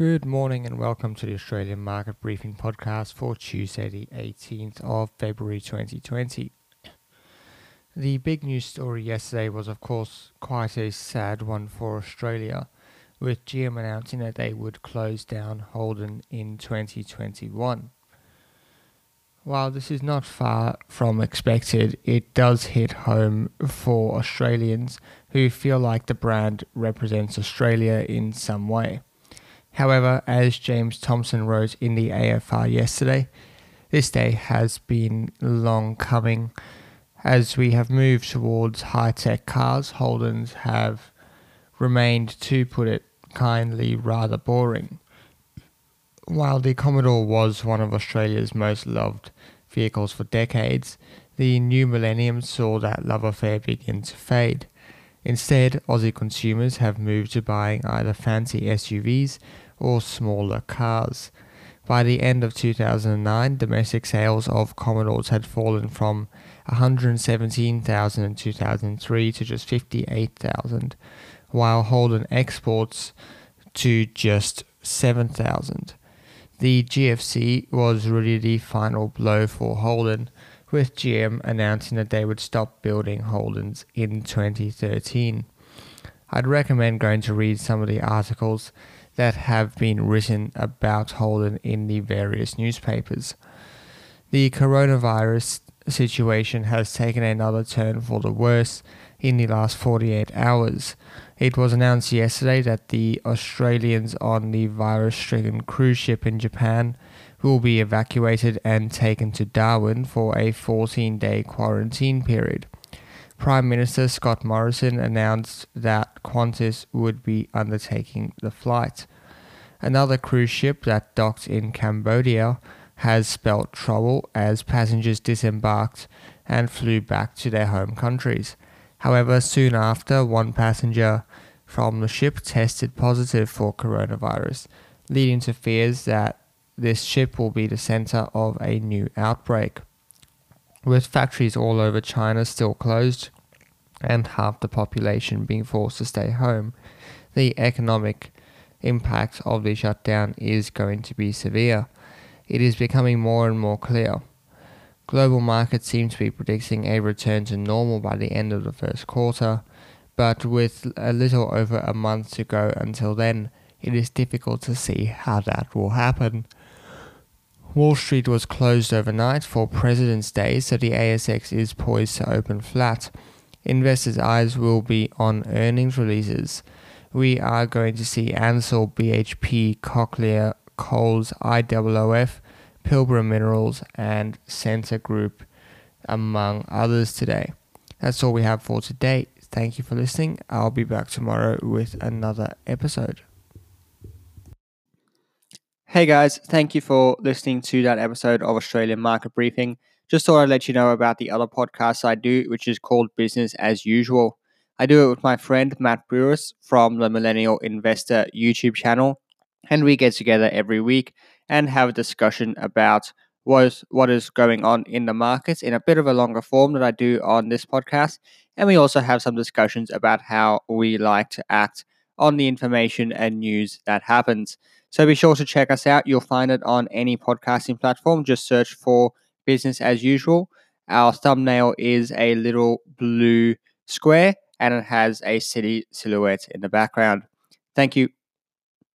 Good morning and welcome to the Australian Market Briefing Podcast for Tuesday the 18th of February 2020. The big news story yesterday was of course quite a sad one for Australia, with GM announcing that they would close down Holden in 2021. While this is not far from expected, it does hit home for Australians who feel like the brand represents Australia in some way. However, as James Thomson wrote in the AFR yesterday, this day has been long coming. As we have moved towards high-tech cars, Holdens have remained, to put it kindly, rather boring. While the Commodore was one of Australia's most loved vehicles for decades, the new millennium saw that love affair begin to fade. Instead, Aussie consumers have moved to buying either fancy SUVs or smaller cars. By the end of 2009, domestic sales of Commodores had fallen from 117,000 in 2003 to just 58,000, while Holden exports to just 7,000. The GFC was really the final blow for Holden, with GM announcing that they would stop building Holdens in 2013. I'd recommend going to read some of the articles that have been written about Holden in the various newspapers. The coronavirus situation has taken another turn for the worse in the last 48 hours. It was announced yesterday that the Australians on the virus-stricken cruise ship in Japan will be evacuated and taken to Darwin for a 14-day quarantine period. Prime Minister Scott Morrison announced that Qantas would be undertaking the flight. Another cruise ship that docked in Cambodia has spelt trouble as passengers disembarked and flew back to their home countries. However, soon after, one passenger from the ship tested positive for coronavirus, leading to fears that this ship will be the center of a new outbreak. With factories all over China still closed and half the population being forced to stay home, the economic impact of the shutdown is going to be severe. It is becoming more and more clear. Global markets seem to be predicting a return to normal by the end of the first quarter, but with a little over a month to go until then, it is difficult to see how that will happen. Wall Street was closed overnight for President's Day, so the ASX is poised to open flat. Investors' eyes will be on earnings releases. We are going to see Ansell, BHP, Cochlear, Coles, IOOF, Pilbara Minerals and Centre Group, among others today. That's all we have for today. Thank you for listening. I'll be back tomorrow with another episode. Hey guys, thank you for listening to that episode of Australian Market Briefing. Just thought I'd let you know about the other podcast I do, which is called Business as Usual. I do it with my friend Matt Brewers from the Millennial Investor YouTube channel, and we get together every week and have a discussion about what is going on in the markets in a bit of a longer form than I do on this podcast. And we also have some discussions about how we like to act on the information and news that happens. So be sure to check us out. You'll find it on any podcasting platform. Just search for Business as Usual. Our thumbnail is a little blue square and it has a city silhouette in the background. Thank you.